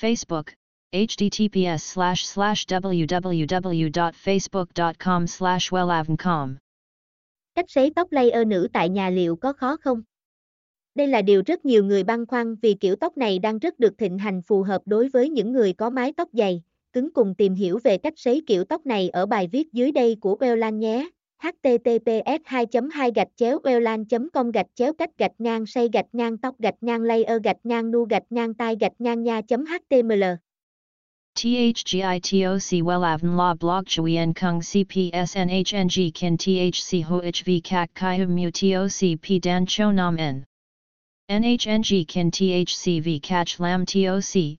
Facebook https://www.facebook.com/wellavncom Cách sấy tóc layer nữ tại nhà liệu có khó không? Đây là điều rất nhiều người băn khoăn vì kiểu tóc này đang rất được thịnh hành, phù hợp đối với những người có mái tóc dày. Cứng cùng tìm hiểu về cách sấy kiểu tóc này ở bài viết dưới đây của Wellavn nhé. https://wellavn.com/sấy-tóc-layer-nu-nha-html THGITOC WELLAVN LA BLOG CHUI EN KUNG CPS NHNG KIN THC HOHV CAC CHI HUM MU TOC P DAN CHO NAM N NHNG KIN THC V CACH LAM TOC